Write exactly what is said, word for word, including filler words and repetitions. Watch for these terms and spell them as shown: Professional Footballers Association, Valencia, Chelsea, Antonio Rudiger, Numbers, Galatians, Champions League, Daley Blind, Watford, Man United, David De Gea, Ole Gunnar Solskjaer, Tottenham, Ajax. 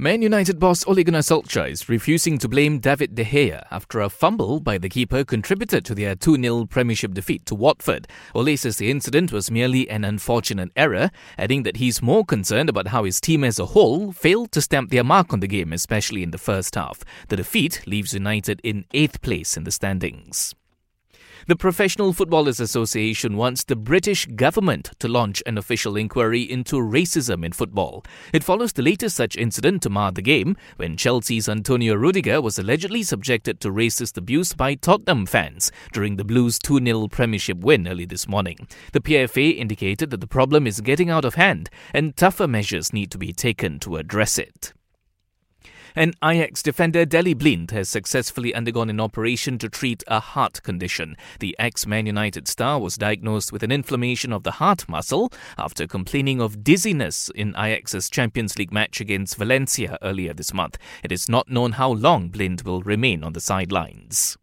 Man United boss Ole Gunnar Solskjaer is refusing to blame David De Gea after a fumble by the keeper contributed to their two nil Premiership defeat to Watford. Ole says the incident was merely an unfortunate error, adding that he's more concerned about how his team as a whole failed to stamp their mark on the game, especially in the first half. The defeat leaves United in eighth place in the standings. The Professional Footballers Association wants the British government to launch an official inquiry into racism in football. It follows the latest such incident to mar the game when Chelsea's Antonio Rudiger was allegedly subjected to racist abuse by Tottenham fans during the Blues' two nil Premiership win early this morning. The P F A indicated that the problem is getting out of hand and tougher measures need to be taken to address it. And Ajax defender Daley Blind has successfully undergone an operation to treat a heart condition. The ex-Man United star was diagnosed with an inflammation of the heart muscle after complaining of dizziness in Ajax's Champions League match against Valencia earlier this month. It is not known how long Blind will remain on the sidelines.